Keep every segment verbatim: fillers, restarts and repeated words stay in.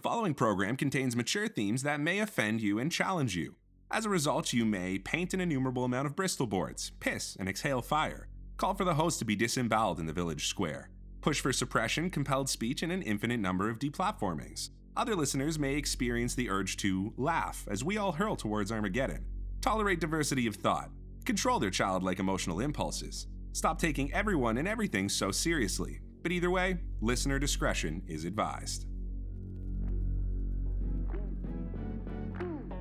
The following program contains mature themes that may offend you and challenge you. As a result, you may paint an innumerable amount of Bristol boards, piss and exhale fire, call for the host to be disemboweled in the village square, push for suppression, compelled speech, and an infinite number of deplatformings. Other listeners may experience the urge to laugh as we all hurl towards Armageddon. Tolerate diversity of thought. Control their childlike emotional impulses. Stop taking everyone and everything so seriously. But either way, listener discretion is advised.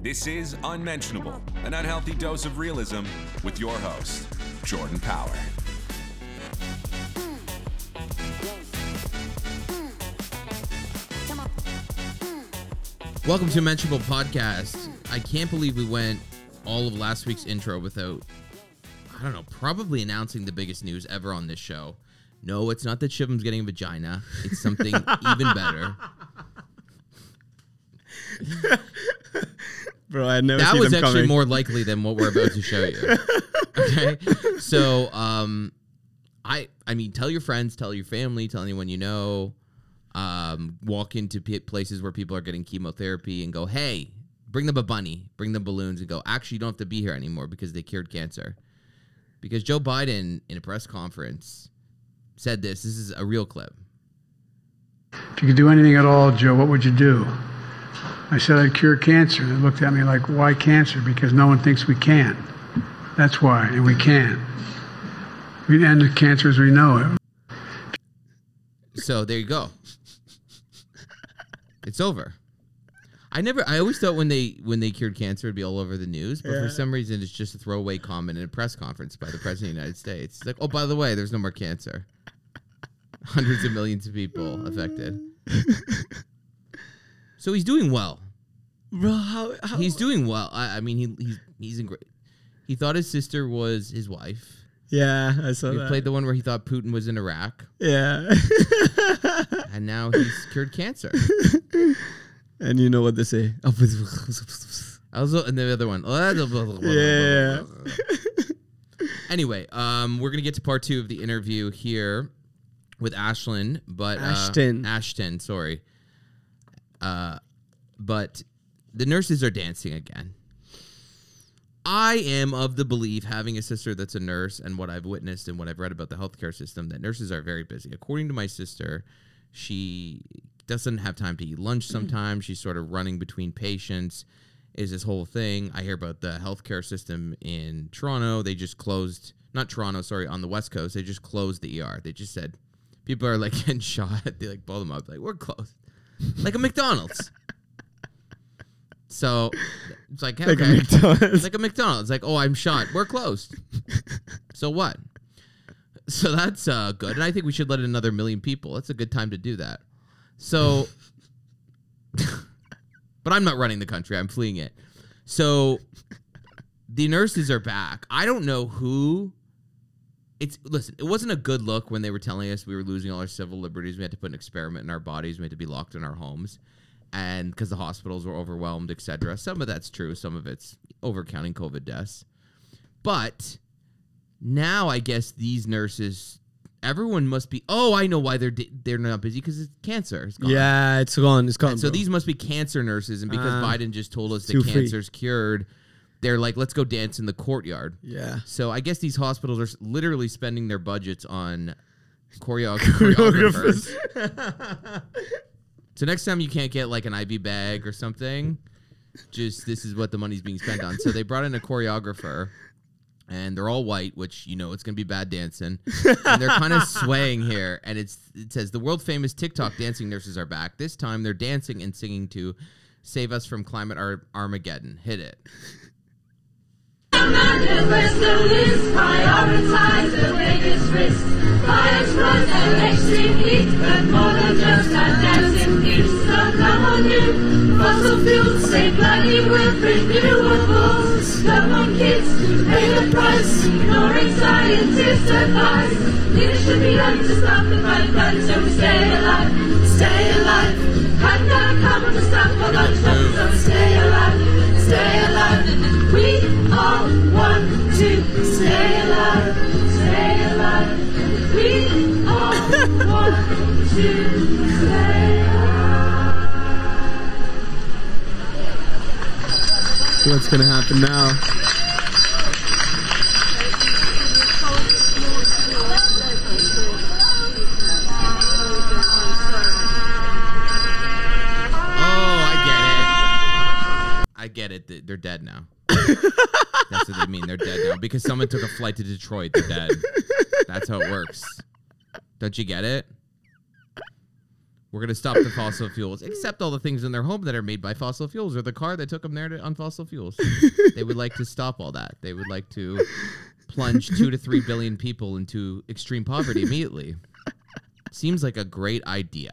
This is Unmentionable, an unhealthy dose of realism with your host, Jordan Power. Welcome to Unmentionable Podcast. I can't believe we went all of last week's intro without, I don't know, probably announcing the biggest news ever on this show. No, it's not that Shivam's getting a vagina. It's something even better. Bro, I never that seen was them actually coming. More likely than what we're about to show you. Okay, so um, I I mean, tell your friends, tell your family, tell anyone you know. Um, walk into p- places where people are getting chemotherapy and go, hey, bring them a bunny, bring them balloons, and go, actually, you don't have to be here anymore because they cured cancer. Because Joe Biden, in a press conference, said this. This is a real clip. If you could do anything at all, Joe, what would you do? I said I'd cure cancer. They looked at me like, why cancer? Because no one thinks we can. That's why, and we can. We'd end the cancer as we know it. So there you go. It's over. I never. I always thought when they when they cured cancer, it'd be all over the news. But yeah. For some reason, it's just a throwaway comment in a press conference by the president of the United States. It's like, oh, by the way, there's no more cancer. Hundreds of millions of people affected. So he's doing well. Bro, how, how? He's doing well. I, I mean, he he's he's in great. He thought his sister was his wife. Yeah, I saw he that. He played the one where he thought Putin was in Iraq. Yeah. And now he's cured cancer. And you know what they say. Also, and the other one. Yeah. Anyway, um, we're going to get to part two of the interview here with Ashlyn. But, uh, Ashtyn. Ashtyn, sorry. Uh, but the nurses are dancing again. I am of the belief, having a sister that's a nurse and what I've witnessed and what I've read about the healthcare system, that nurses are very busy. According to my sister, she doesn't have time to eat lunch sometimes. She's sort of running between patients, is this whole thing. I hear about the healthcare system in Toronto. They just closed, not Toronto, sorry, on the West Coast. They just closed the E R. They just said, people are like getting shot. They like blow them up. Like, we're closed. Like a McDonald's. So it's like, okay. Like a McDonald's. It's like a McDonald's. Like, oh, I'm shot. We're closed. So what? So that's uh, good. And I think we should let another million people. That's a good time to do that. So, but I'm not running the country. I'm fleeing it. So the nurses are back. I don't know who. It's listen, it wasn't a good look when they were telling us we were losing all our civil liberties. We had to put an experiment in our bodies. We had to be locked in our homes. And because the hospitals were overwhelmed, et cetera. Some of that's true. Some of it's overcounting COVID deaths. But now I guess these nurses, everyone must be, oh, I know why they're di- they're not busy, because it's cancer. It's gone. Yeah, it's gone. It's gone. And so these must be cancer nurses. And because uh, Biden just told us that cancer's free. cured, they're like, let's go dance in the courtyard. Yeah. So I guess these hospitals are literally spending their budgets on choreo- choreographers. choreographers. So next time you can't get like an I V bag or something, just this is what the money's being spent on. So they brought in a choreographer, and they're all white, which, you know, it's going to be bad dancing. And they're kind of swaying here. And it's it says, the world-famous TikTok dancing nurses are back. This time they're dancing and singing to Save Us From Climate Ar- Armageddon. Hit it. American Westerners prioritize the biggest risks. Fires, floods, and extreme heat, but more than just a dancing piece. So come on you, fossil fuels, say bloody well renewables. Come on kids, pay the price, ignoring scientists' advice. Leadership behind to stop the fight, but so we stay alive, stay alive. Come now, come on to stop the fight, so we stay alive, stay alive. We all want to stay alive, stay alive. We all want to stay alive. what's gonna happen now. Oh, I get it. I get it. They're dead now. That's what they mean. They're dead now. Because someone took a flight to Detroit, they're dead. That's how it works. Don't you get it? We're going to stop the fossil fuels, except all the things in their home that are made by fossil fuels or the car that took them there to, on fossil fuels. They would like to stop all that. They would like to plunge two to three billion people into extreme poverty immediately. Seems like a great idea.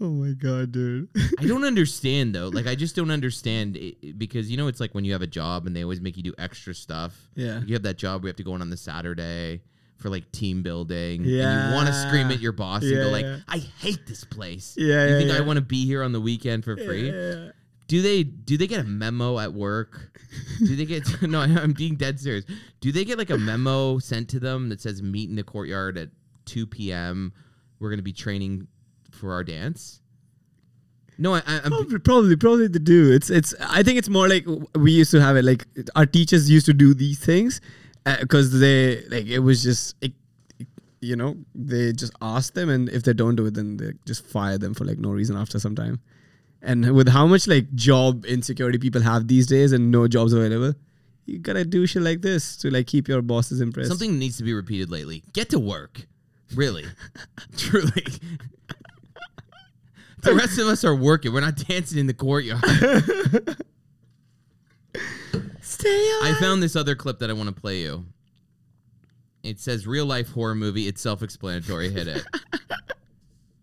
Oh, my God, dude. I don't understand, though. Like, I just don't understand it, because, you know, it's like when you have a job and they always make you do extra stuff. Yeah. You have that job. We have to go in on the Saturday for, like, team building. Yeah. And you want to scream at your boss yeah, and go, like, yeah. I hate this place. Yeah. You yeah, think yeah. I want to be here on the weekend for free? Yeah, yeah. Do they do they get a memo at work? Do they get – no, I'm being dead serious. Do they get, like, a memo sent to them that says meet in the courtyard at two p.m. We're going to be training – for our dance? No, I, I I'm probably, probably probably to do. It's it's. I think it's more like we used to have it. Like our teachers used to do these things because uh, they like it was just it, you know they just asked them, and if they don't do it, then they just fire them for like no reason after some time. And with how much like job insecurity people have these days, and no jobs available, you gotta do shit like this to like keep your bosses impressed. Something needs to be repeated lately. Get to work, really, truly. The rest of us are working. We're not dancing in the courtyard. Stay alive. I found this other clip that I want to play you. It says real life horror movie. It's self-explanatory. Hit it.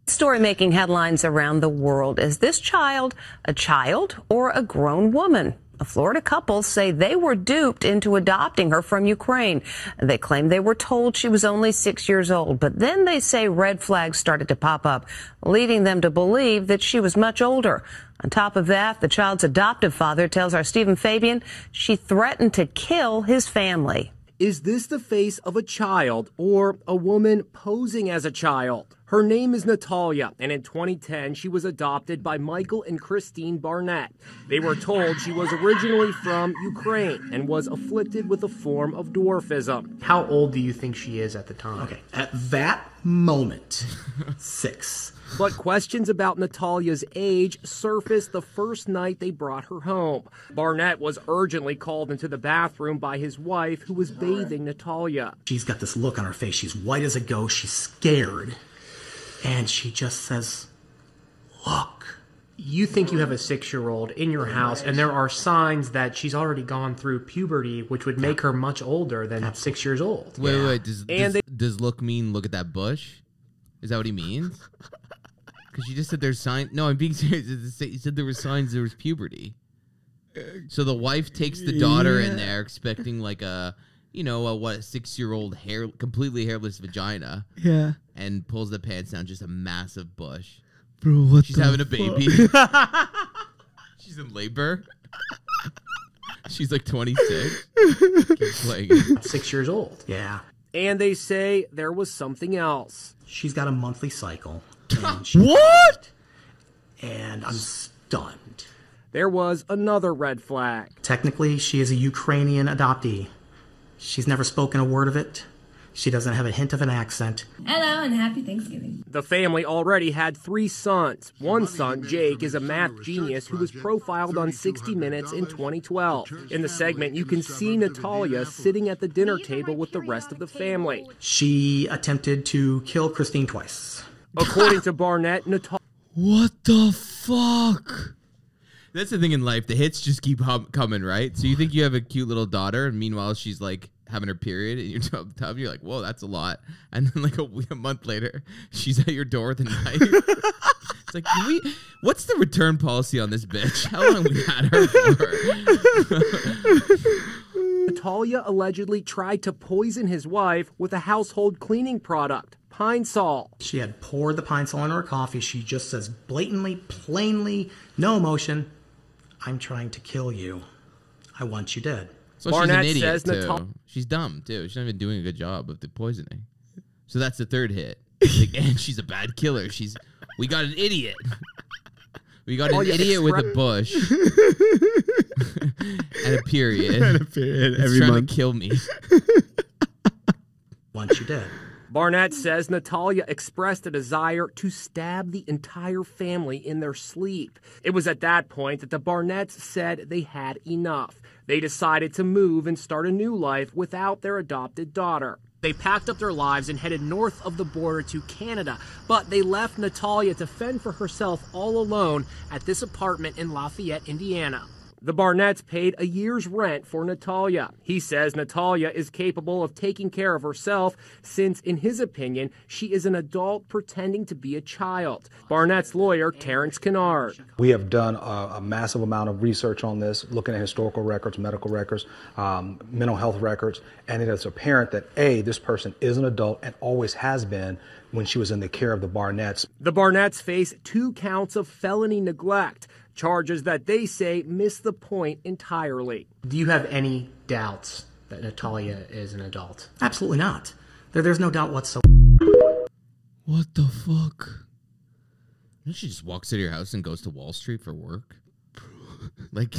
Story making headlines around the world. Is this child a child or a grown woman? A Florida couple say they were duped into adopting her from Ukraine. They claim they were told she was only six years old, but then they say red flags started to pop up, leading them to believe that she was much older. On top of that, the child's adoptive father tells our Stephen Fabian she threatened to kill his family. Is this the face of a child or a woman posing as a child? Her name is Natalia, and in twenty ten, she was adopted by Michael and Christine Barnett. They were told she was originally from Ukraine and was afflicted with a form of dwarfism. How old do you think she is at the time? Okay, at that moment, six. But questions about Natalia's age surfaced the first night they brought her home. Barnett was urgently called into the bathroom by his wife, who was bathing Natalia. She's got this look on her face. She's white as a ghost. She's scared. And she just says, look. You think you have a six-year-old in your house, and there are signs that she's already gone through puberty, which would make her much older than Absolutely. six years old. Wait, yeah. wait, does, does, they- does look mean look at that bush? Is that what he means? Because you just said there's signs. No, I'm being serious. You said there were signs there was puberty. So the wife takes the daughter yeah. in there expecting like a... you know, a, what, a six-year-old hair, completely hairless vagina. Yeah. And pulls the pants down, just a massive bush. Bro, what She's the having fuck? a baby. She's in labor. She's like twenty-six. Keeps playing. Six years old. Yeah. And they say there was something else. She's got a monthly cycle. And she what? And I'm stunned. There was another red flag. Technically, she is a Ukrainian adoptee. She's never spoken a word of it. She doesn't have a hint of an accent. Hello and happy Thanksgiving. The family already had three sons. One son, Jake, is a math genius who was profiled on sixty minutes in twenty twelve. In the segment, you can see Natalia sitting at the dinner table with the rest of the family. She attempted to kill Christine twice. According to Barnett, Natalia... What the fuck? That's the thing in life. The hits just keep hum- coming, right? So you think you have a cute little daughter, and meanwhile she's like having her period, and you're up top. You're like, "Whoa, that's a lot." And then like a, week, a month later, she's at your door with a knife. It's like, can we? What's the return policy on this bitch? How long have we had her for? Natalia allegedly tried to poison his wife with a household cleaning product, Pine Sol. She had poured the Pine Sol in her coffee. She just says blatantly, plainly, no emotion. I'm trying to kill you. I want you dead. So Barnett she's an idiot, says too. She's dumb, too. She's not even doing a good job of the poisoning. So that's the third hit. Like, and she's a bad killer. She's, we got an idiot. We got an oh, yeah, idiot with right. a bush and a period. And a period every trying month. To kill me. Once you're dead. Barnett says Natalia expressed a desire to stab the entire family in their sleep. It was at that point that the Barnetts said they had enough. They decided to move and start a new life without their adopted daughter. They packed up their lives and headed north of the border to Canada, but they left Natalia to fend for herself all alone at this apartment in Lafayette, Indiana. The Barnetts paid a year's rent for Natalia. He says Natalia is capable of taking care of herself since, in his opinion, she is an adult pretending to be a child. Barnett's lawyer, Terrence Kennard. We have done a, a massive amount of research on this, looking at historical records, medical records, um, mental health records, and it is apparent that, A, this person is an adult and always has been when she was in the care of the Barnetts. The Barnetts face two counts of felony neglect. Charges that they say miss the point entirely. Do you have any doubts that Natalia is an adult? Absolutely not. There, there's no doubt whatsoever. What the fuck? And she just walks out of your house and goes to Wall Street for work? Bro. Like,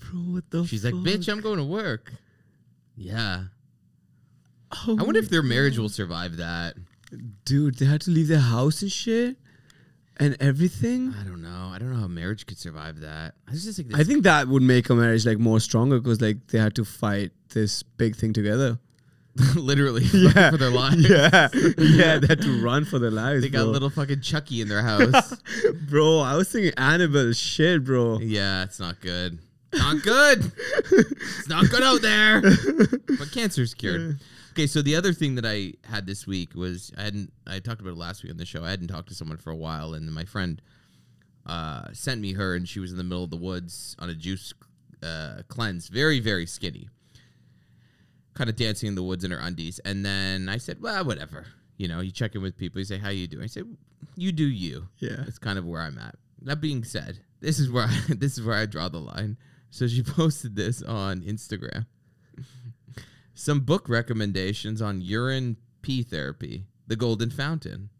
bro, what the She's fuck? Like, bitch, I'm going to work. Yeah. Oh, I wonder if their marriage God. will survive that. Dude, they had to leave their house and shit? And everything? I don't know. I don't know how marriage could survive that. I, was just like this I think that would make a marriage like more stronger because like they had to fight this big thing together. Literally. Yeah. For their lives. Yeah. Yeah. They had to run for their lives. They got bro. little fucking Chucky in their house. Bro, I was thinking Annabelle shit, bro. Yeah, it's not good. Not good. It's not good out there. But cancer's cured. Yeah. Okay, so the other thing that I had this week was I hadn't I talked about it last week on the show. I hadn't talked to someone for a while, and my friend uh, sent me her, and she was in the middle of the woods on a juice uh, cleanse, very very skinny, kind of dancing in the woods in her undies. And then I said, "Well, whatever, you know, you check in with people, you say how you doing." I said, "You do you." Yeah, that's kind of where I'm at. That being said, this is where I, this is where I draw the line. So she posted this on Instagram. Some book recommendations on urine pee therapy. The Golden Fountain.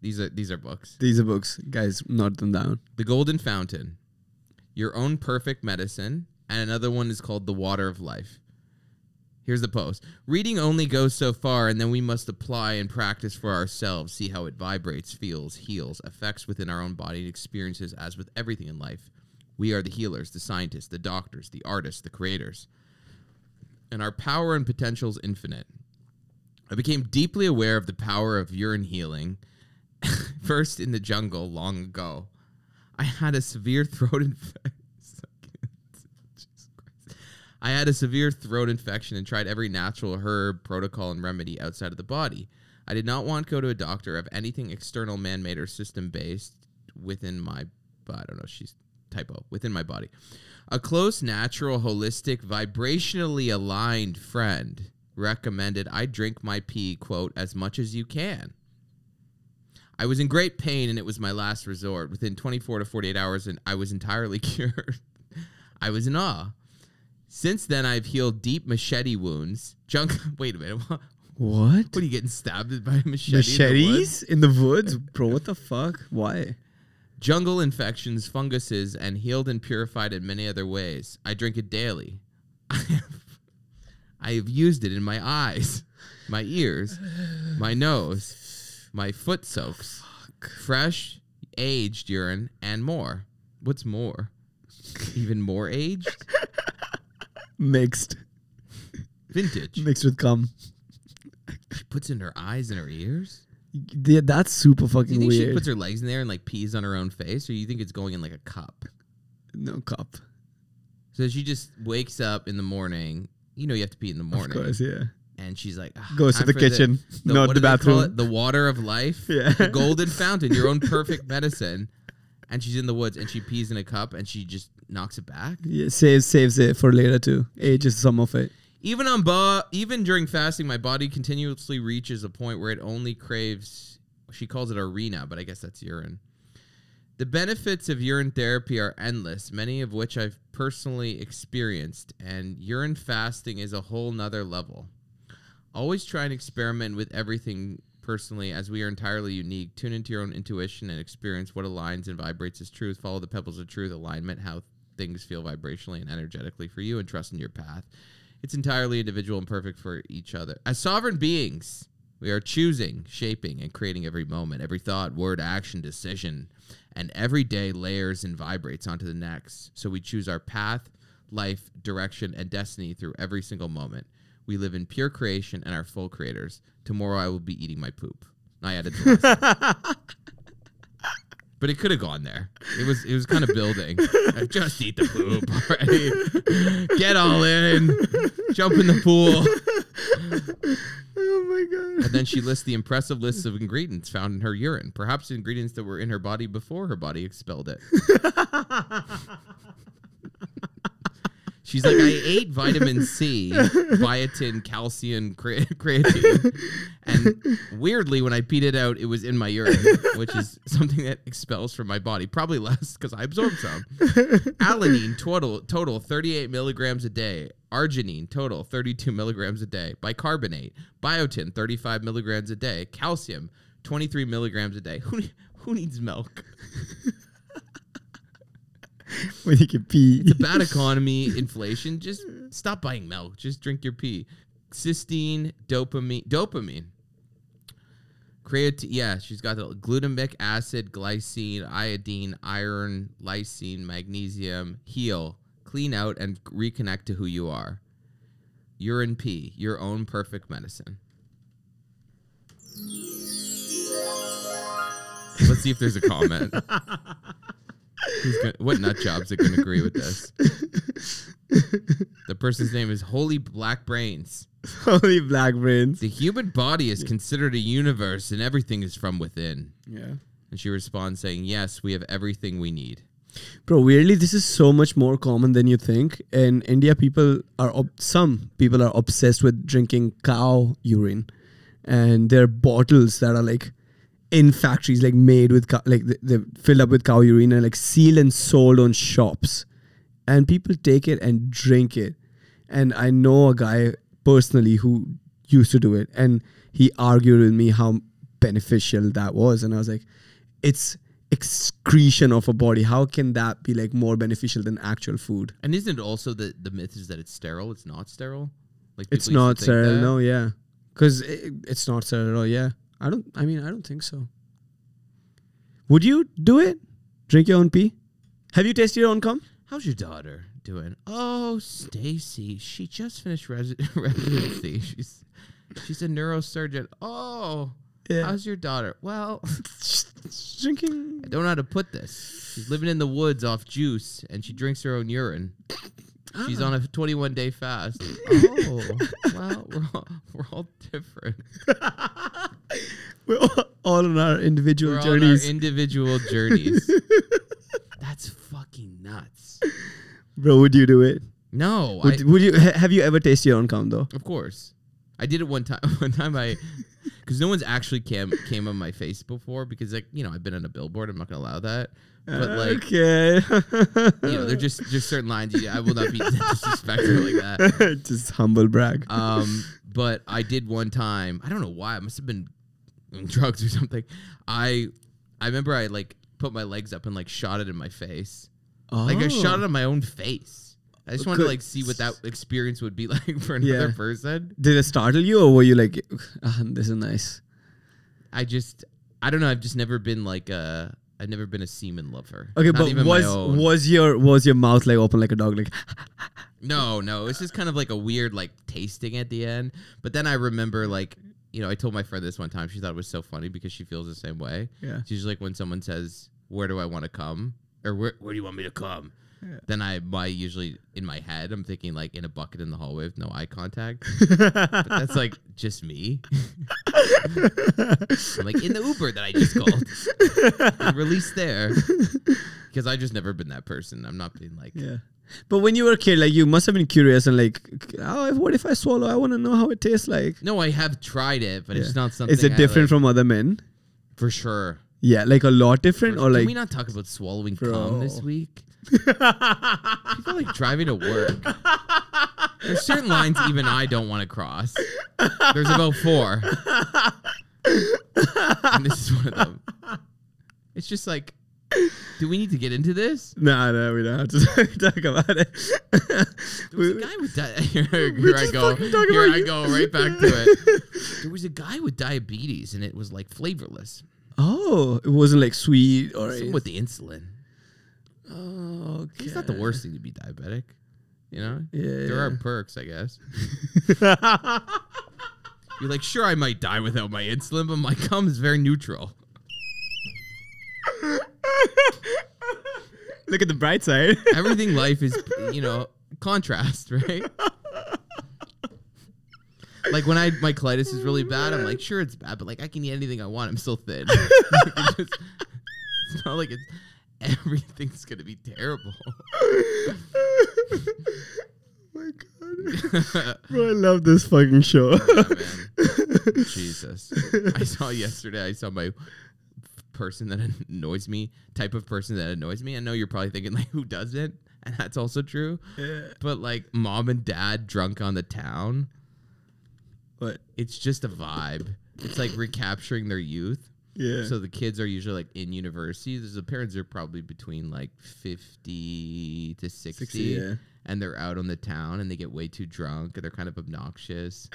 These are these are books. These are books. Guys, note them down. The Golden Fountain. Your Own Perfect Medicine. And another one is called The Water of Life. Here's the post. Reading only goes so far, and then we must apply and practice for ourselves. See how it vibrates, feels, heals, affects within our own body and experiences as with everything in life. We are the healers, the scientists, the doctors, the artists, the creators. And our power and potential is infinite. I became deeply aware of the power of urine healing, first in the jungle long ago. I had a severe throat infection. I had a severe throat infection and tried every natural herb, protocol, and remedy outside of the body. I did not want to go to a doctor of anything external, man-made, or system-based within my, I don't know, she's... Typo, within my body. A close, natural, holistic, vibrationally aligned friend recommended I drink my pee, quote, as much as you can. I was in great pain and it was my last resort. Within twenty-four to forty-eight hours, and I was entirely cured. I was in awe. Since then, I've healed deep machete wounds. Junk. Wait a minute. What? What are you getting stabbed by a machete? Machetes in the woods? In the woods? Bro, what the fuck? Why? Jungle infections, funguses, and healed and purified in many other ways. I drink it daily. I have, I have used it in my eyes, my ears, my nose, my foot soaks, Fuck. fresh, aged urine, and more. What's more? Even more aged? Mixed. Vintage. Mixed with cum. She puts in her eyes and her ears? Yeah, that's super fucking weird. Do you think weird. she puts her legs in there and like pees on her own face, or you think it's going in like a cup? No cup. So she just wakes up in the morning. You know you have to pee in the morning. Of course, yeah. And she's like, oh, goes to the kitchen, the, the, not the bathroom. The water of life, yeah. The golden fountain, your own perfect medicine. And she's in the woods and she pees in a cup and she just knocks it back. Yeah, saves saves it for later too. Ages some of it. Even on ba- even during fasting, my body continuously reaches a point where it only craves, she calls it urina, but I guess that's urine. The benefits of urine therapy are endless, many of which I've personally experienced, and urine fasting is a whole nother level. Always try and experiment with everything personally, as we are entirely unique. Tune into your own intuition and experience what aligns and vibrates as truth. Follow the pebbles of truth, alignment, how things feel vibrationally and energetically for you, and trust in your path. It's entirely individual and perfect for each other. As sovereign beings, we are choosing, shaping, and creating every moment, every thought, word, action, decision, and every day layers and vibrates onto the next. So we choose our path, life, direction, and destiny through every single moment. We live in pure creation and are full creators. Tomorrow I will be eating my poop. I added the last one. But it could have gone there. It was it was kind of building. Just eat the poop already. Get all in. Jump in the pool. Oh, my God. And then she lists the impressive list of ingredients found in her urine. Perhaps ingredients that were in her body before her body expelled it. She's like, I ate vitamin C, biotin, calcium, creatine, and weirdly, when I peed it out, it was in my urine, which is something that expels from my body. Probably less, because I absorbed some. Alanine, total, total thirty-eight milligrams a day. Arginine, total thirty-two milligrams a day. Bicarbonate, biotin, thirty-five milligrams a day. Calcium, twenty-three milligrams a day. Who, who needs milk? When you can pee. It's a bad economy, inflation. Just stop buying milk. Just drink your pee. Cysteine, dopamine. Dopamine. Creatine. Yeah, she's got the glutamic acid, glycine, iodine, iron, lysine, magnesium. Heal. Clean out and reconnect to who you are. Urine pee. Your own perfect medicine. Let's see if there's a comment. Who's gonna, what nut jobs are going to agree with this? The person's name is Holy Black Brains. Holy Black Brains. The human body is considered a universe and everything is from within. Yeah. And she responds saying, yes, we have everything we need. Bro, weirdly, this is so much more common than you think. In India, people are, ob- some people are obsessed with drinking cow urine. And there are bottles that are like, in factories, like made with cow, like they're filled up with cow urine and like sealed and sold on shops, and people take it and drink it. And I know a guy personally who used to do it, and he argued with me how beneficial that was. And I was like, it's excretion of a body. How can that be like more beneficial than actual food? And isn't it also the the myth is that it's sterile? It's not sterile. Like it's not sterile. No, yeah, because it, it's not sterile at all. Yeah. I don't, I mean, I don't think so. Would you do it? Drink your own pee? Have you tasted your own cum? How's your daughter doing? Oh, Stacy, she just finished resi- residency. She's she's a neurosurgeon. Oh, yeah. How's your daughter? Well, drinking. I don't know how to put this. She's living in the woods off juice, and she drinks her own urine. She's ah. on a twenty-one day fast. Oh, well, we're all, we're all different. We're all, all on our individual we're journeys. All on our individual journeys. That's fucking nuts. Bro, would you do it? No. Would, I, would you? Ha, have you ever tasted your own cum, though? Of course. I did it one time. One time I... Because no one's actually came, came on my face before because, like, you know, I've been on a billboard. I'm not going to allow that. But, like, okay. You know, they're just, just certain lines. Yeah, I will not be disrespectful like that. Just humble brag. Um, But I did one time. I don't know why. I must have been on drugs or something. I I remember I, like, put my legs up and, like, shot it in my face. Oh. Like, I shot it on my own face. I just wanted Could, to like see what that experience would be like for another yeah. person. Did it startle you, or were you like, oh, "This is nice"? I just, I don't know. I've just never been like a, I've never been a semen lover. Okay, Not but was was your was your mouth like open like a dog? Like, no, no. It's just kind of like a weird like tasting at the end. But then I remember like, you know, I told my friend this one time. She thought it was so funny because she feels the same way. Yeah. She's like when someone says, "Where do I want to come?" or "Where where do you want me to come?" Yeah. Then I my usually in my head I'm thinking like in a bucket in the hallway with no eye contact. But that's like just me. I'm like in the Uber that I just called. Released there. Because I've just never been that person. I'm not being like yeah. But when you were a kid, like you must have been curious and like, oh, what if I swallow? I want to know how it tastes like. No, I have tried it, but yeah. it's not something. Is it different I, like, from other men? For sure. Yeah, like a lot different, or like. Can we not talk about swallowing bro. cum this week? I feel like driving to work. There's certain lines even I don't want to cross. There's about four. And this is one of them. It's just like, do we need to get into this? No, no, we don't have to talk about it. There was a guy with di- here, here I go. Here I go right back to it. There was a guy with diabetes, and it was like flavorless. Oh, it wasn't like sweet or something with the insulin. Oh, okay. It's not the worst thing to be diabetic, you know? Yeah, there yeah. are perks, I guess. You're like, sure, I might die without my insulin, but my cum is very neutral. Look at the bright side. Everything life is, you know, contrast, right? Like when I my colitis is really bad, I'm like, sure, it's bad, but like I can eat anything I want. I'm still thin. It's, just, it's not like it's everything's gonna be terrible. Oh my god. Bro, I love this fucking show. Yeah, man. Jesus. I saw yesterday, I saw my person that annoys me, type of person that annoys me. I know you're probably thinking, like, who doesn't? And that's also true. Yeah. But, like, mom and dad drunk on the town. What? It's just a vibe. It's like recapturing their youth. Yeah. So the kids are usually, like, in university. The parents are probably between, like, fifty to sixty. sixty, yeah. And they're out on the town, and they get way too drunk, and they're kind of obnoxious,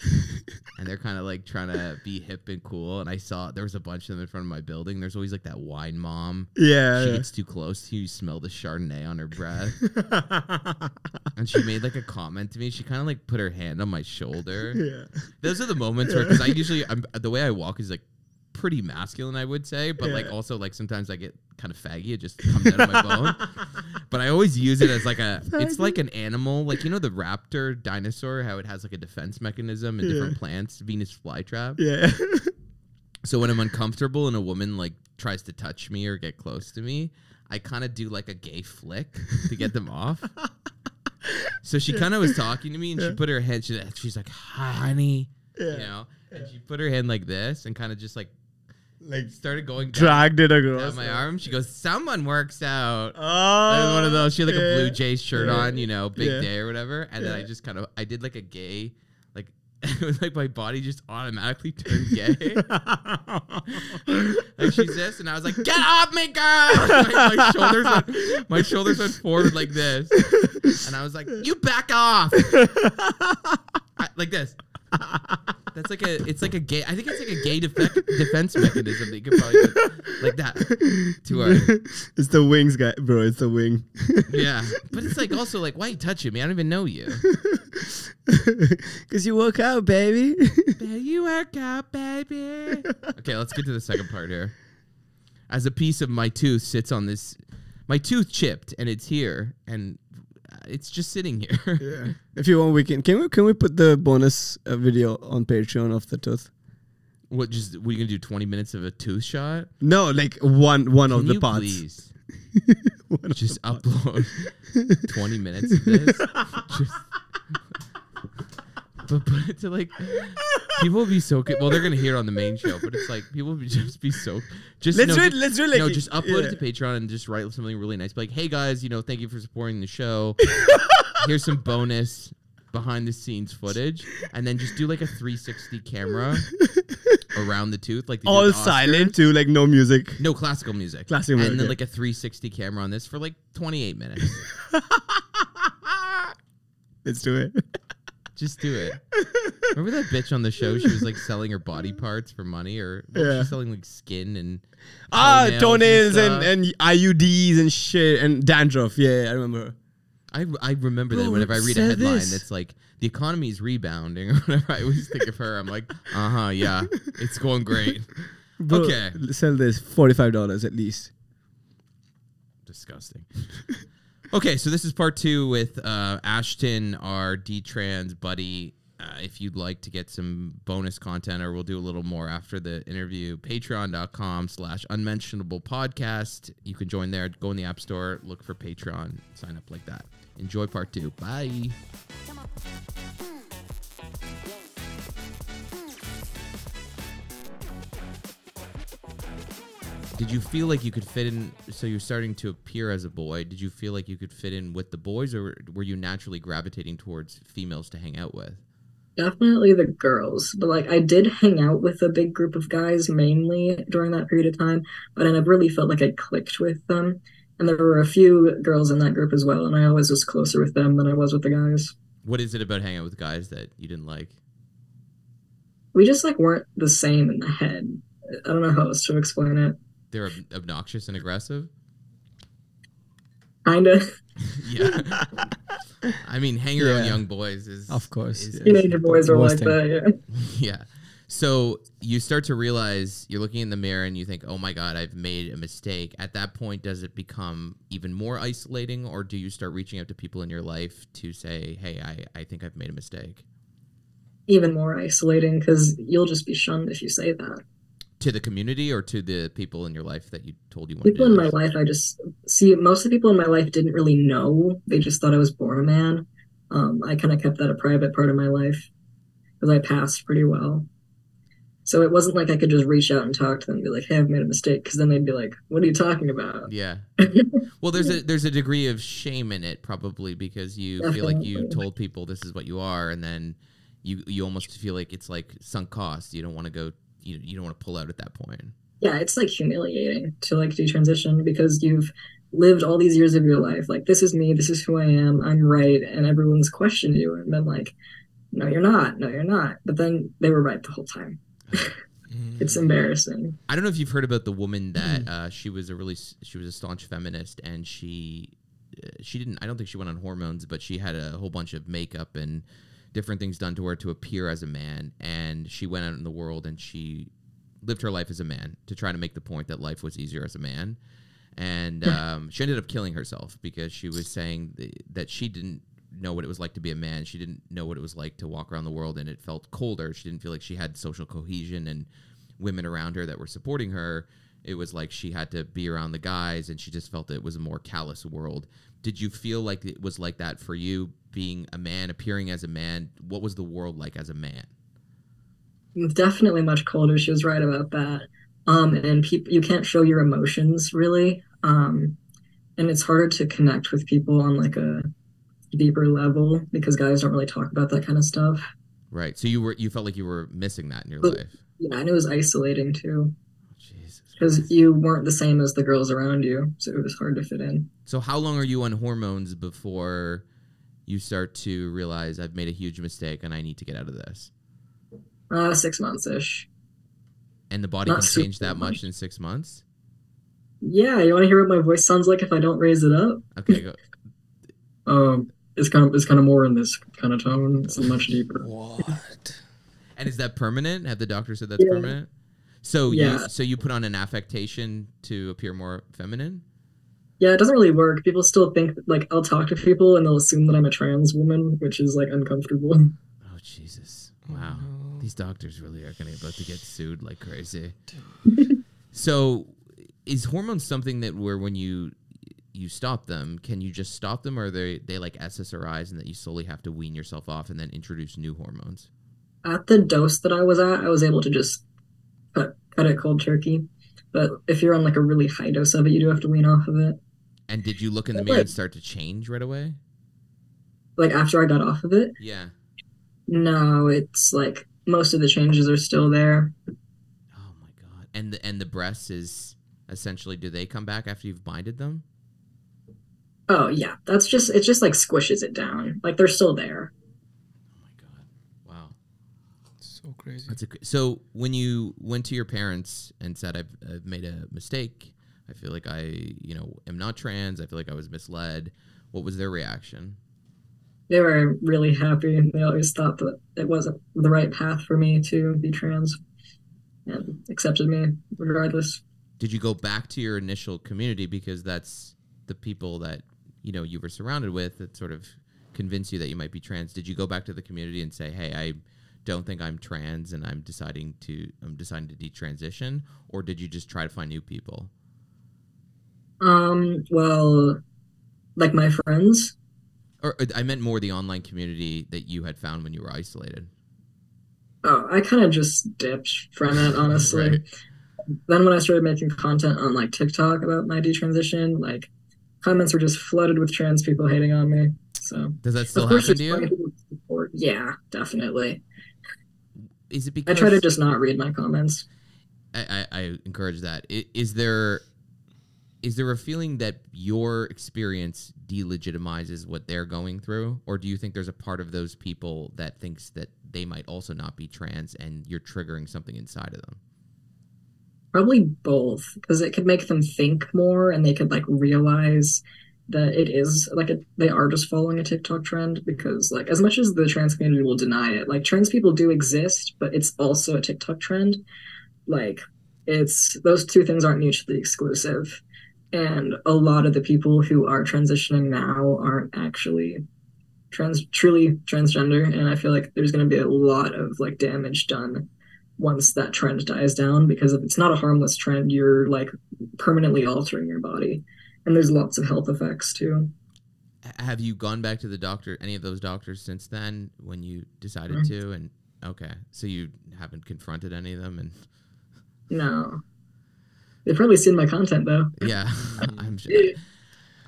and they're kind of like trying to be hip and cool. And I saw there was a bunch of them in front of my building. There's always like that wine mom. Yeah, she gets too close to you. You smell the Chardonnay on her breath. And she made like a comment to me. She kind of like put her hand on my shoulder. Yeah, those are the moments yeah. where, because I usually I'm, the way I walk is like pretty masculine, I would say, but yeah. like also like sometimes I get kind of faggy. It just comes out of my bone. But I always use it as like a, it's like an animal, like, you know, the raptor dinosaur, how it has like a defense mechanism in yeah. different plants, Venus flytrap. Yeah. So when I'm uncomfortable and a woman like tries to touch me or get close to me, I kind of do like a gay flick to get them off. So she yeah. kind of was talking to me, and yeah. she put her hand, she, she's like, honey, yeah. you know, yeah. and she put her hand like this and kind of just like, Like started going down, dragged it across my arm. She goes, someone works out. Oh, that was one of those. She had like yeah. a Blue Jays shirt yeah. on, you know, big yeah. day or whatever. And yeah. then I just kind of, I did like a gay, like it was like my body just automatically turned gay. Like she's this, and I was like, get off me, girl! My, my shoulders, went, my shoulders went forward like this, and I was like, you back off, I, like this. That's like a, it's like a gay, I think it's like a gay defec- defense mechanism that you could probably get, like that, to our. It's the wings, guy, bro, it's the wing. Yeah, but it's like also like, why are you touching me? I don't even know you. Because you work out, baby. You work out, baby. Okay, let's get to the second part here. As a piece of my tooth sits on this, my tooth chipped, and it's here, and it's just sitting here. Yeah. If you want, we can. Can we? Can we put the bonus uh, video on Patreon of the tooth? What? Just we gonna do twenty minutes of a tooth shot? No, like one one can of the parts. Please, just upload parts. twenty minutes of this. Just, but put it to like people will be so. Well, they're gonna hear it on the main show, but it's like people will be, just be so. Just let's no, do it. Just, let's do it. Like no, just upload yeah. it to Patreon and just write something really nice. Be like, hey guys, you know, thank you for supporting the show. Here's some bonus behind the scenes footage, and then just do like a three sixty camera around the tooth, like all silent too, like no music, no classical music, classical music, and then yeah. like a three sixty camera on this for like twenty-eight minutes. Let's do it. Just do it. Remember that bitch on the show? She was like selling her body parts for money, or well, yeah. she was selling like skin and ah toenails and, and, and I U Ds and shit and dandruff. Yeah, yeah, I remember her. I, I remember Bro, that whenever I read a headline this. That's like the economy is rebounding, or whenever I always think of her, I'm like, uh huh, yeah, it's going great. Bro, okay, sell this forty-five dollars at least. Disgusting. Okay, so this is part two with uh, Ashtyn, our D-Trans buddy. Uh, if you'd like to get some bonus content, or we'll do a little more after the interview, patreon.com slash unmentionable podcast. You can join there. Go in the App Store, look for Patreon, sign up like that. Enjoy part two. Bye. Come on. Did you feel like you could fit in, so you're starting to appear as a boy, did you feel like you could fit in with the boys, or were you naturally gravitating towards females to hang out with? Definitely the girls, but like I did hang out with a big group of guys mainly during that period of time, but I never really felt like I clicked with them. And there were a few girls in that group as well, and I always was closer with them than I was with the guys. What is it about hanging out with guys that you didn't like? We just like weren't the same in the head. I don't know how else to explain it. They're ob- obnoxious and aggressive? Kinda. Yeah. I mean, hang your yeah. own young boys is... Of course. Is, teenager is, boys are like thing. that, yeah. Yeah. So you start to realize you're looking in the mirror and you think, oh my God, I've made a mistake. At that point, does it become even more isolating, or do you start reaching out to people in your life to say, hey, I, I think I've made a mistake? Even more isolating, because you'll just be shunned if you say that. To the community or to the people in your life that you told you wanted to do? People in my life, I just, see, most of the people in my life didn't really know. They just thought I was born a man. Um, I kind of kept that a private part of my life because I passed pretty well. So it wasn't like I could just reach out and talk to them and be like, hey, I've made a mistake, because then they'd be like, what are you talking about? Yeah. Well, there's a there's a degree of shame in it probably, because you Definitely. feel like you told people this is what you are, and then you you almost feel like it's like sunk cost. You don't want to go You, you don't want to pull out at that point. Yeah, it's like humiliating to like detransition, because you've lived all these years of your life like, this is me, this is who I am, I'm right, and everyone's questioned you and been like, no you're not, no you're not, but then they were right the whole time. It's embarrassing. I don't know if you've heard about the woman that uh, she was a really she was a staunch feminist, and she she didn't I don't think she went on hormones, but she had a whole bunch of makeup and different things done to her to appear as a man. And she went out in the world and she lived her life as a man to try to make the point that life was easier as a man. And um, she ended up killing herself because she was saying th- that she didn't know what it was like to be a man. She didn't know what it was like to walk around the world, and it felt colder. She didn't feel like she had social cohesion and women around her that were supporting her. It was like she had to be around the guys, and she just felt it was a more callous world. Did you feel like it was like that for you, being a man, appearing as a man? What was the world like as a man? Definitely much colder. She was right about that. Um, and people, you can't show your emotions really. Um, and it's harder to connect with people on like a deeper level, because guys don't really talk about that kind of stuff. Right. So you were, you felt like you were missing that in your but, life. Yeah. And it was isolating too. Because you weren't the same as the girls around you, so it was hard to fit in. So how long are you on hormones before you start to realize I've made a huge mistake and I need to get out of this? Uh, six months-ish. And the body Not can change that much, much in six months? Yeah, you want to hear what my voice sounds like if I don't raise it up? Okay, go. um, it's kind of it's kind of more in this kind of tone. It's much deeper. What? And is that permanent? Have the doctor said that's yeah. permanent? So yeah. you so you put on an affectation to appear more feminine? Yeah, it doesn't really work. People still think, like, I'll talk to people and they'll assume that I'm a trans woman, which is, like, uncomfortable. Oh, Jesus. Wow. Oh. These doctors really are gonna about to get sued like crazy. So is hormones something that where when you you stop them, can you just stop them, or are they, they like S S R Is and that you slowly have to wean yourself off and then introduce new hormones? At the dose that I was at, I was able to just... Cut, cut it cold turkey. But if you're on like a really high dose of it, you do have to wean off of it. And did you look in the mirror like, and start to change right away? Like after I got off of it? Yeah. No, it's like most of the changes are still there. Oh my God. And the, and the breasts is essentially, do they come back after you've binded them? Oh yeah. That's just, it just like squishes it down. Like they're still there. So crazy. That's a, so when you went to your parents and said, I've, I've made a mistake, I feel like I, you know, am not trans, I feel like I was misled, what was their reaction? They were really happy. They always thought that it wasn't the right path for me to be trans and accepted me regardless. Did you go back to your initial community, because that's the people that, you know, you were surrounded with that sort of convinced you that you might be trans? Did you go back to the community and say, hey, I... don't think I'm trans and I'm deciding to I'm deciding to detransition, or did you just try to find new people? Um, well, like my friends. Or, or I meant more the online community that you had found when you were isolated. Oh, I kind of just dipped from it, honestly. Right. Then when I started making content on like TikTok about my detransition, like comments were just flooded with trans people hating on me. So does that still happen to you? yeah, definitely. Is it because I try to just not read my comments? I, I, I encourage that. Is, is there is there a feeling that your experience delegitimizes what they're going through, or do you think there's a part of those people that thinks that they might also not be trans and you're triggering something inside of them? Probably both, because it could make them think more and they could like realize that it is like a, they are just following a TikTok trend, because like as much as the trans community will deny it, like trans people do exist, but it's also a TikTok trend. Like it's, those two things aren't mutually exclusive. And a lot of the people who are transitioning now aren't actually trans, truly transgender. And I feel like there's going to be a lot of like damage done once that trend dies down, because if it's not a harmless trend, you're like permanently altering your body. And there's lots of health effects too. Have you gone back to the doctor, any of those doctors since then when you decided mm-hmm. to? And okay, so you haven't confronted any of them? And no. They've probably seen my content though. Yeah, I'm sure.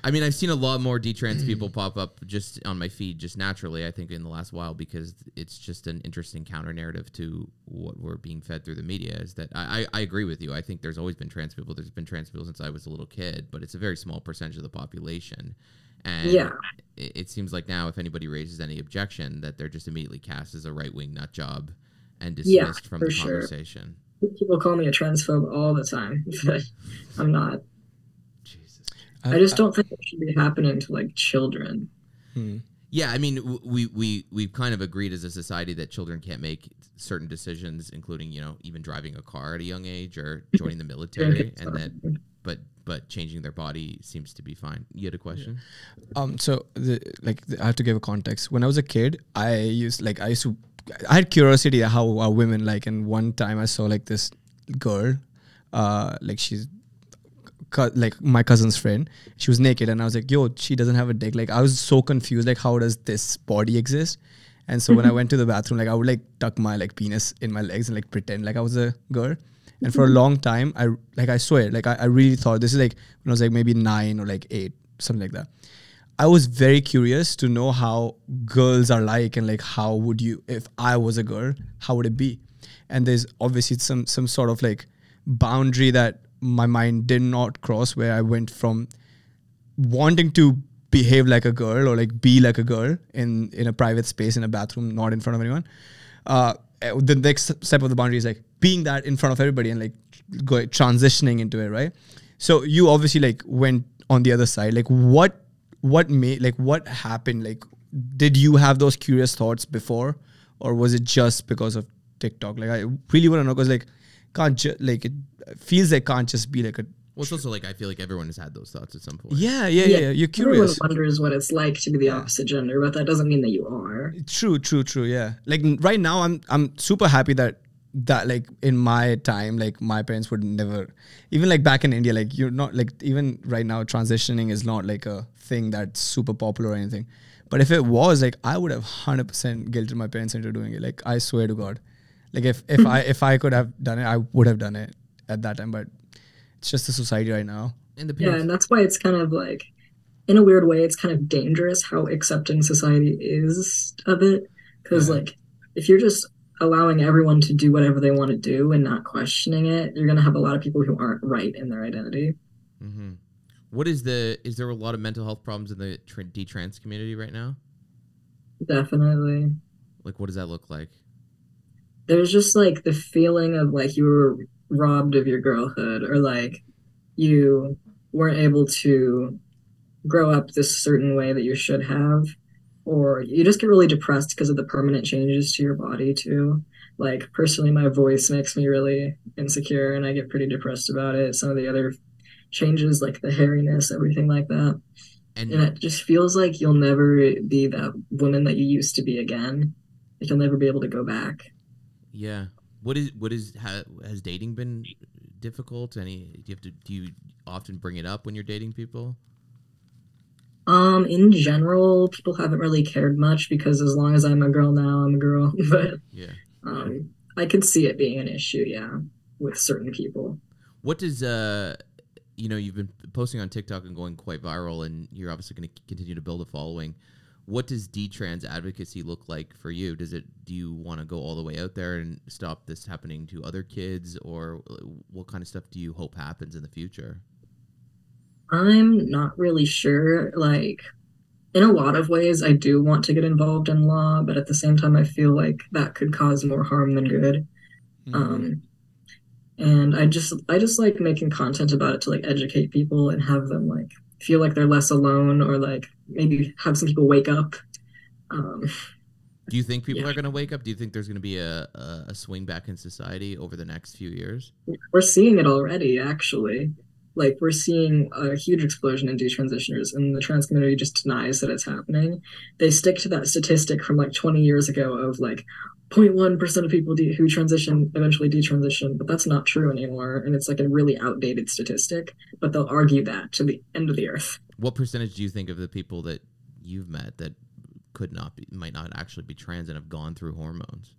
I mean, I've seen a lot more detrans people pop up just on my feed just naturally, I think, in the last while, because it's just an interesting counter narrative to what we're being fed through the media. Is that I, I agree with you. I think there's always been trans people. There's been trans people since I was a little kid, but it's a very small percentage of the population. And yeah. it, it seems like now if anybody raises any objection, that they're just immediately cast as a right-wing nut job and dismissed yeah, from the sure. conversation. People call me a transphobe all the time, but I'm not. I just don't think it should be happening to, like, children. Hmm. Yeah, I mean, we, we, we've kind of agreed as a society that children can't make certain decisions, including, you know, even driving a car at a young age or joining the military. and that, but but changing their body seems to be fine. You had a question? Yeah. Um. So, the, like, the, I have to give a context. When I was a kid, I used, like, I used to, I had curiosity how, how women, like, and one time I saw, like, this girl, uh, like, she's, like my cousin's friend, she was naked, and I was like, yo, she doesn't have a dick. Like I was so confused, like how does this body exist? And so when I went to the bathroom, like I would like tuck my like penis in my legs and like pretend like I was a girl. And for a long time, I like I swear, like I, I really thought this is like when I was like maybe nine or like eight, something like that. I was very curious to know how girls are like, and like how would you, if I was a girl, how would it be? And there's obviously some some sort of like boundary that my mind did not cross, where I went from wanting to behave like a girl or like be like a girl in, in a private space, in a bathroom, not in front of anyone. Uh, the next step of the boundary is like being that in front of everybody and like go, transitioning into it. Right. So you obviously like went on the other side. Like what, what made, like what happened? Like, did you have those curious thoughts before, or was it just because of TikTok? Like I really want to know, cause like, can't ju- like it feels like can't just be like a. Well, it's also like I feel like everyone has had those thoughts at some point. Yeah, yeah, yeah. yeah. You're curious. Everyone wonders what it's like to be the yeah. opposite gender, but that doesn't mean that you are. True, true, true. Yeah, like right now, I'm I'm super happy that that like in my time, like my parents would never, even like back in India, like you're not like even right now transitioning is not like a thing that's super popular or anything. But if it was, like I would have one hundred percent guilted my parents into doing it. Like I swear to God. Like if, if I if I could have done it, I would have done it at that time. But it's just the society right now. And the yeah, and that's why it's kind of like, in a weird way, it's kind of dangerous how accepting society is of it. Because yeah. like, if you're just allowing everyone to do whatever they want to do and not questioning it, you're going to have a lot of people who aren't right in their identity. Mm-hmm. What is the, is there a lot of mental health problems in the tra- detrans community right now? Definitely. Like, what does that look like? There's just, like, the feeling of, like, you were robbed of your girlhood, or, like, you weren't able to grow up this certain way that you should have, or you just get really depressed because of the permanent changes to your body, too. Like, personally, my voice makes me really insecure, and I get pretty depressed about it. Some of the other changes, like the hairiness, everything like that. And, and it just feels like you'll never be that woman that you used to be again. Like, you'll never be able to go back. Yeah. What is, what is, ha, has dating been difficult? Any, do you have to, do you often bring it up when you're dating people? Um, in general, people haven't really cared much, because as long as I'm a girl now, I'm a girl. But yeah. um, I can see it being an issue. Yeah. With certain people. What does, uh, you know, you've been posting on TikTok and going quite viral, and you're obviously going to continue to build a following. What does D-trans advocacy look like for you? Does it, do you want to go all the way out there and stop this happening to other kids, or what kind of stuff do you hope happens in the future? I'm not really sure. Like, in a lot of ways, I do want to get involved in law, but at the same time, I feel like that could cause more harm than good. Mm-hmm. Um, and I just, I just like making content about it to like educate people and have them like feel like they're less alone, or like maybe have some people wake up. Um, do you think people yeah. are going to wake up? Do you think there's going to be a, a swing back in society over the next few years? We're seeing it already, actually. Like, we're seeing a huge explosion in detransitioners, and the trans community just denies that it's happening. They stick to that statistic from like twenty years ago of like zero point one percent of people de- who transition eventually detransition, but that's not true anymore. And it's like a really outdated statistic, but they'll argue that to the end of the earth. What percentage do you think of the people that you've met that could not be, might not actually be trans and have gone through hormones?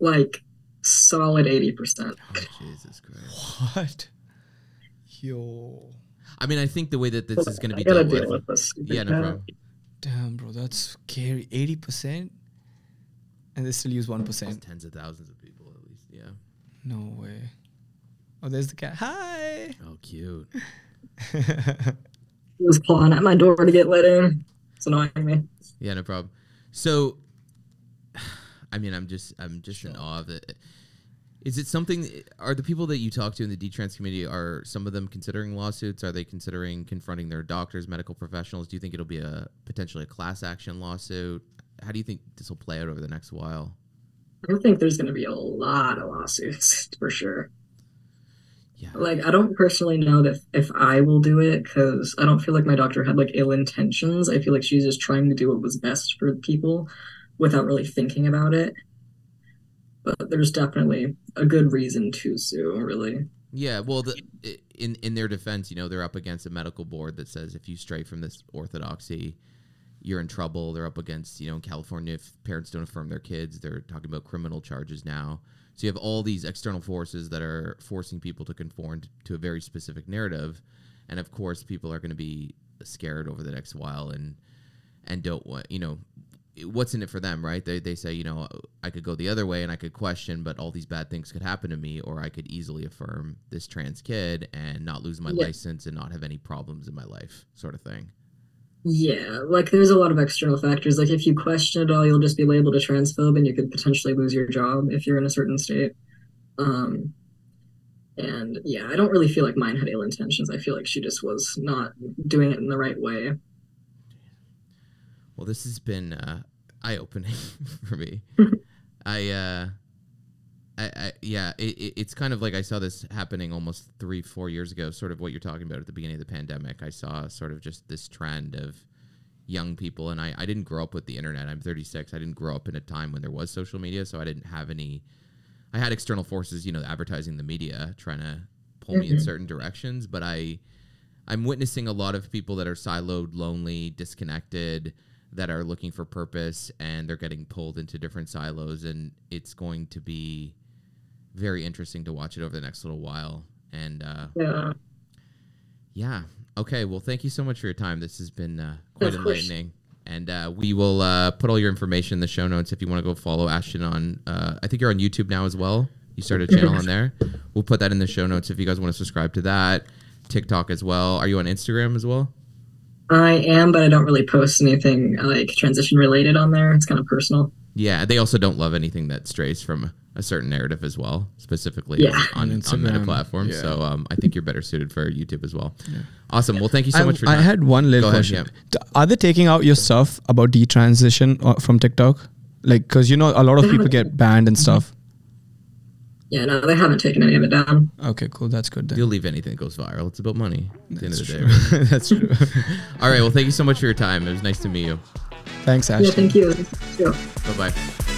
Like, solid eighty percent. Oh, Jesus Christ. What? Yo. I mean, I think the way that this okay, is going to be dealt with, with this. Yeah, no problem. Damn, bro, that's scary. eighty percent? And they still use one percent. That's tens of thousands of people, at least, yeah. No way. Oh, there's the cat. Hi! Oh, cute. He was clawing at my door to get let in. It's annoying me. Yeah, no problem. So, I mean, I'm just, I'm just sure. in awe of it. Is it something, are the people that you talk to in the D-trans community, are some of them considering lawsuits? Are they considering confronting their doctors, medical professionals? Do you think it'll be a potentially a class action lawsuit? How do you think this will play out over the next while? I think there's going to be a lot of lawsuits for sure. Yeah. Like, I don't personally know that if I will do it, because I don't feel like my doctor had like ill intentions. I feel like she's just trying to do what was best for people without really thinking about it. But there's definitely a good reason to sue, really. Yeah, well, the, in in their defense, you know, they're up against a medical board that says if you stray from this orthodoxy, you're in trouble. They're up against, you know, in California, if parents don't affirm their kids, they're talking about criminal charges now. So you have all these external forces that are forcing people to conform to a very specific narrative. And, of course, people are going to be scared over the next while and and don't want, you know, what's in it for them, right? They they say, you know, I could go the other way and I could question, but all these bad things could happen to me, or I could easily affirm this trans kid and not lose my yeah. license and not have any problems in my life, sort of thing. Yeah, like there's a lot of external factors. Like if you question it all, you'll just be labeled a transphobe and you could potentially lose your job if you're in a certain state. Um, and yeah, I don't really feel like mine had ill intentions. I feel like she just was not doing it in the right way. Well, this has been uh, eye-opening for me. I, uh, I, I, yeah, it, it's kind of like I saw this happening almost three, four years ago, sort of what you're talking about at the beginning of the pandemic. I saw sort of just this trend of young people, and I, I didn't grow up with the internet. I'm thirty-six. I didn't grow up in a time when there was social media, so I didn't have any. I had external forces, you know, advertising, the media, trying to pull mm-hmm. me in certain directions, but I, I'm witnessing a lot of people that are siloed, lonely, disconnected, that are looking for purpose, and they're getting pulled into different silos, and it's going to be very interesting to watch it over the next little while. And uh yeah, yeah. Okay, well, thank you so much for your time. This has been uh, quite enlightening, and uh we will uh put all your information in the show notes if you want to go follow Ashtyn on uh I think you're on YouTube now as well. You started a channel on there. We'll put that in the show notes if you guys want to subscribe to that. TikTok as well. Are you on Instagram as well? I am, but I don't really post anything like transition related on there. It's kind of personal. Yeah, they also don't love anything that strays from a certain narrative as well, specifically yeah. on, on, on meta platforms. Yeah. So um, I think you're better suited for YouTube as well. Yeah. Awesome. Well, thank you so I, much for your time. I had one little Go question. Ahead, yeah. Are they taking out your stuff about detransition from TikTok? Like, because, you know, a lot of people get banned and stuff. Yeah, no, they haven't taken any of it down. Okay, cool. That's good then. You'll leave anything that goes viral. It's about money at That's the end of the true. day. That's true. All right, well, thank you so much for your time. It was nice to meet you. Thanks, Ashtyn. Yeah, thank you. Bye-bye.